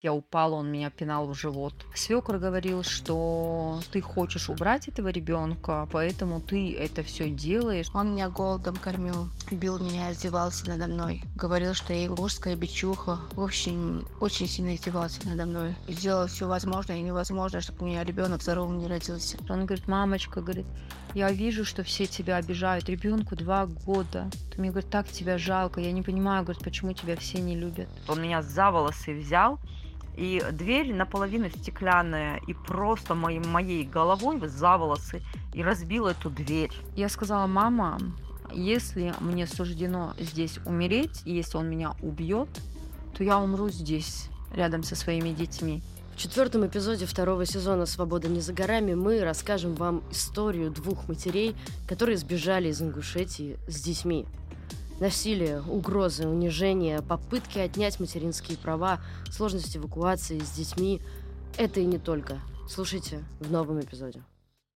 Я упала, он меня пинал в живот. Свекр говорил, что ты хочешь убрать этого ребенка, поэтому ты это все делаешь. Он меня голодом кормил, бил меня, издевался надо мной. Говорил, что я его мужская бичуха. В общем, очень сильно издевался надо мной. Сделал все возможное и невозможное, чтобы у меня ребенок здоровым не родился. Он говорит: мамочка, говорит, я вижу, что все тебя обижают. Ребенку 2 года. Ты мне, говорит, так тебя жалко. Я не понимаю, говорит, почему тебя все не любят. Он меня за волосы взял. И дверь наполовину стеклянная, и просто моей головой за волосы и разбила эту дверь. Я сказала: мама, если мне суждено здесь умереть, и если он меня убьет, то я умру здесь, рядом со своими детьми. В 4-м эпизоде 2-го сезона «Свобода не за горами» мы расскажем вам историю 2 матерей, которые сбежали из Ингушетии с детьми. Насилие, угрозы, унижения, попытки отнять материнские права, сложности эвакуации с детьми – это и не только. Слушайте в новом эпизоде.